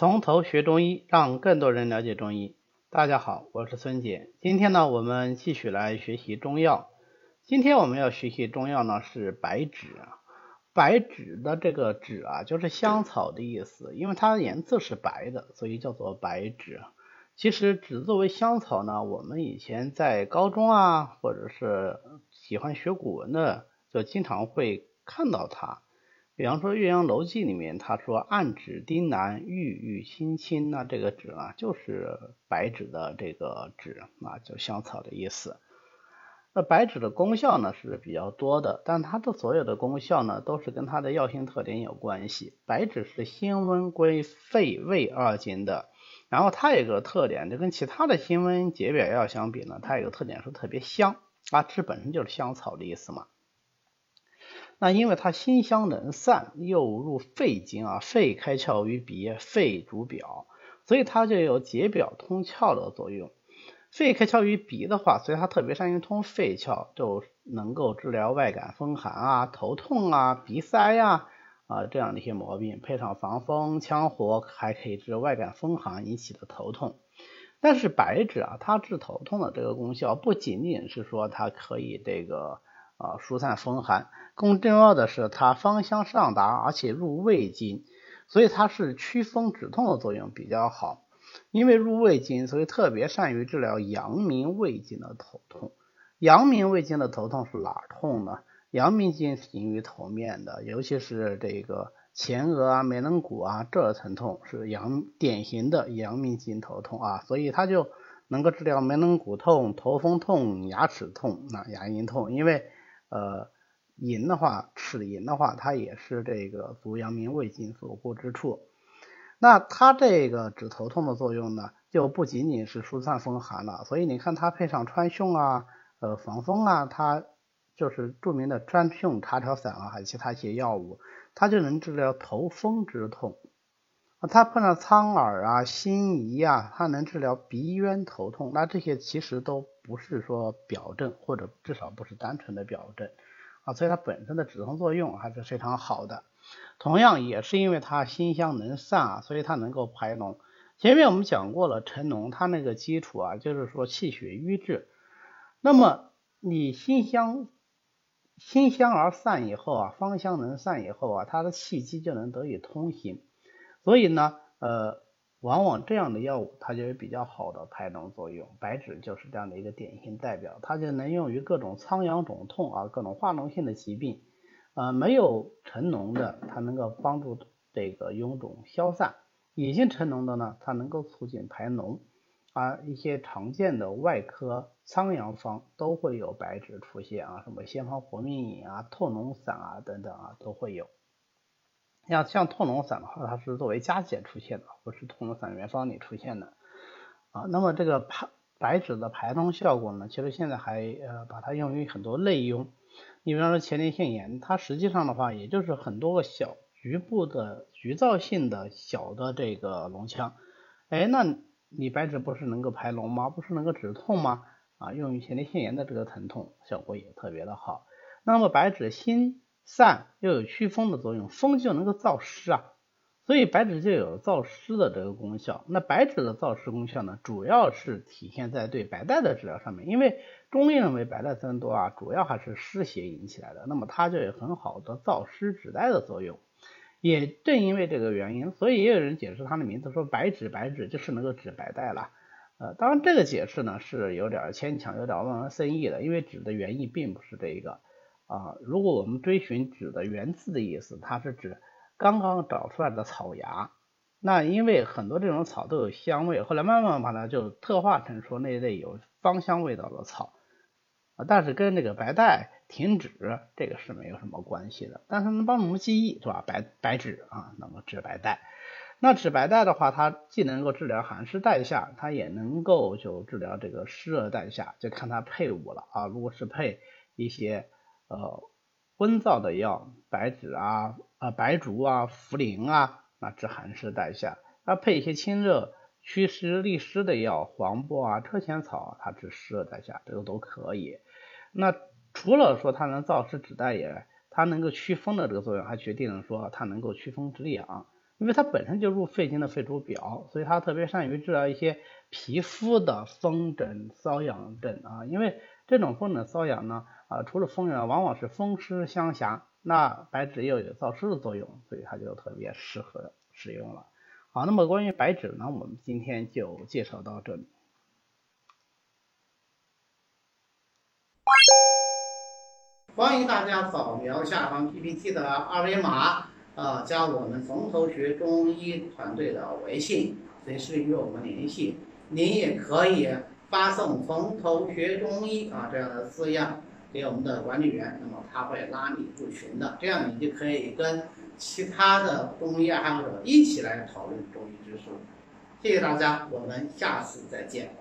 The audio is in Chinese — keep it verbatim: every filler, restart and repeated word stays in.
从头学中医，让更多人了解中医。大家好，我是孙姐。今天呢，我们继续来学习中药。今天我们要学习中药呢是白芷啊。白芷的这个芷啊，就是香草的意思，因为它的颜色是白的，所以叫做白芷。其实芷作为香草呢，我们以前在高中啊，或者是喜欢学古文的，就经常会看到它。比方说《岳阳楼记》里面他说按指丁南，郁郁青青，那这个指啊就是白芷的这个指啊，就香草的意思。那白芷的功效呢是比较多的，但它的所有的功效呢都是跟它的药性特点有关系。白芷是辛温归肺胃二经的，然后它有一个特点，就跟其他的辛温解表药相比呢，它有一个特点是特别香啊，这本身就是香草的意思嘛。那因为它辛香能散，又入肺经啊，肺开窍于鼻，肺主表，所以它就有解表通窍的作用。肺开窍于鼻的话，所以它特别善于通肺窍，就能够治疗外感风寒啊、头痛啊、鼻塞啊啊这样的一些毛病，配上防风羌活，还可以治外感风寒引起的头痛。但是白芷啊，它治头痛的这个功效不仅仅是说它可以这个啊，疏散风寒，更重要的是它芳香上达，而且入胃经，所以它是祛风止痛的作用比较好。因为入胃经，所以特别善于治疗阳明胃经的头痛。阳明胃经的头痛是哪痛呢？阳明经是隐于头面的，尤其是这个前额啊、眉棱骨啊这疼痛是阳典型的阳明经头痛啊，所以它就能够治疗眉棱骨痛、头风痛、牙齿痛、啊、牙龈痛，因为呃，银的话，齿银的话，它也是这个足阳明胃经所护之处。那它这个止头痛的作用呢，就不仅仅是疏散风寒了，所以你看它配上川芎啊、呃防风啊，它就是著名的川芎茶条散啊，还有其他一些药物，它就能治疗头风之痛。它碰上苍耳啊、辛夷啊，它能治疗鼻渊头痛。那这些其实都不是说表症，或者至少不是单纯的表症啊，所以它本身的止痛作用还是非常好的。同样也是因为它辛香能散啊，所以它能够排脓。前面我们讲过了，陈农它那个基础啊，就是说气血瘀滞。那么你辛香辛香而散以后啊，芳香能散以后啊，它的气机就能得以通行。所以呢，呃，往往这样的药物它就有比较好的排脓作用，白芷就是这样的一个典型代表，它就能用于各种苍阳肿痛啊，各种化脓性的疾病，呃，没有成脓的，它能够帮助这个臃肿消散；已经成脓的呢，它能够促进排脓，啊，一些常见的外科苍阳方都会有白芷出现啊，什么仙方活命饮啊、透脓散啊等等啊都会有。像像透脓散的话，它是作为加减出现的，不是透脓散原方里出现的啊。那么这个排白芷的排脓效果呢，其实现在还呃把它用于很多内用。你比方说前列腺炎，它实际上的话，也就是很多个小局部的局灶性的小的这个脓腔。哎，那你白芷不是能够排脓吗？不是能够止痛吗？啊，用于前列腺炎的这个疼痛效果也特别的好。那么白芷辛散又有祛风的作用，风就能够燥湿啊，所以白芷就有燥湿的这个功效。那白芷的燥湿功效呢，主要是体现在对白带的治疗上面，因为中医认为白带增多啊，主要还是湿邪引起来的，那么它就有很好的燥湿止带的作用。也正因为这个原因，所以也有人解释它的名字说白芷，白芷就是能够止白带了。呃，当然这个解释呢是有点牵强，有点望文生义的，因为芷的原意并不是这一个。啊，如果我们追寻芷的原字的意思，它是指刚刚找出来的草芽。那因为很多这种草都有香味，后来慢慢把它就特化成说那类有芳香味道的草啊，但是跟这个白带停止这个是没有什么关系的，但是能帮我们记忆，是吧？白白芷啊，能够治白带。那治白带的话，它既能够治疗寒湿带下，它也能够就治疗这个湿热带下，就看它配伍了啊。如果是配一些呃，温燥的药，白芷啊、啊白术啊、茯苓啊，那治寒湿带下；那配一些清热、祛湿、利湿的药，黄柏啊、车前草，它治湿热带下，这个都可以。那除了说它能燥湿止带以外，它能够祛风的这个作用，还决定了说它能够祛风止痒。因为它本身就入肺经的肺主表，所以它特别善于治疗一些皮肤的风疹、瘙痒疹啊。因为这种风疹、瘙痒呢，啊，除了风疹，往往是风湿相挟，那白芷又有燥湿的作用，所以它就特别适合使用了。好，那么关于白芷呢，我们今天就介绍到这里。欢迎大家扫描下方 P P T 的二维码，呃，加我们从头学中医团队的微信，随时与我们联系。您也可以发送“从头学中医”啊这样的字样给我们的管理员，那么他会拉你入群的。这样你就可以跟其他的中医爱好者一起来讨论中医之术。谢谢大家，我们下次再见。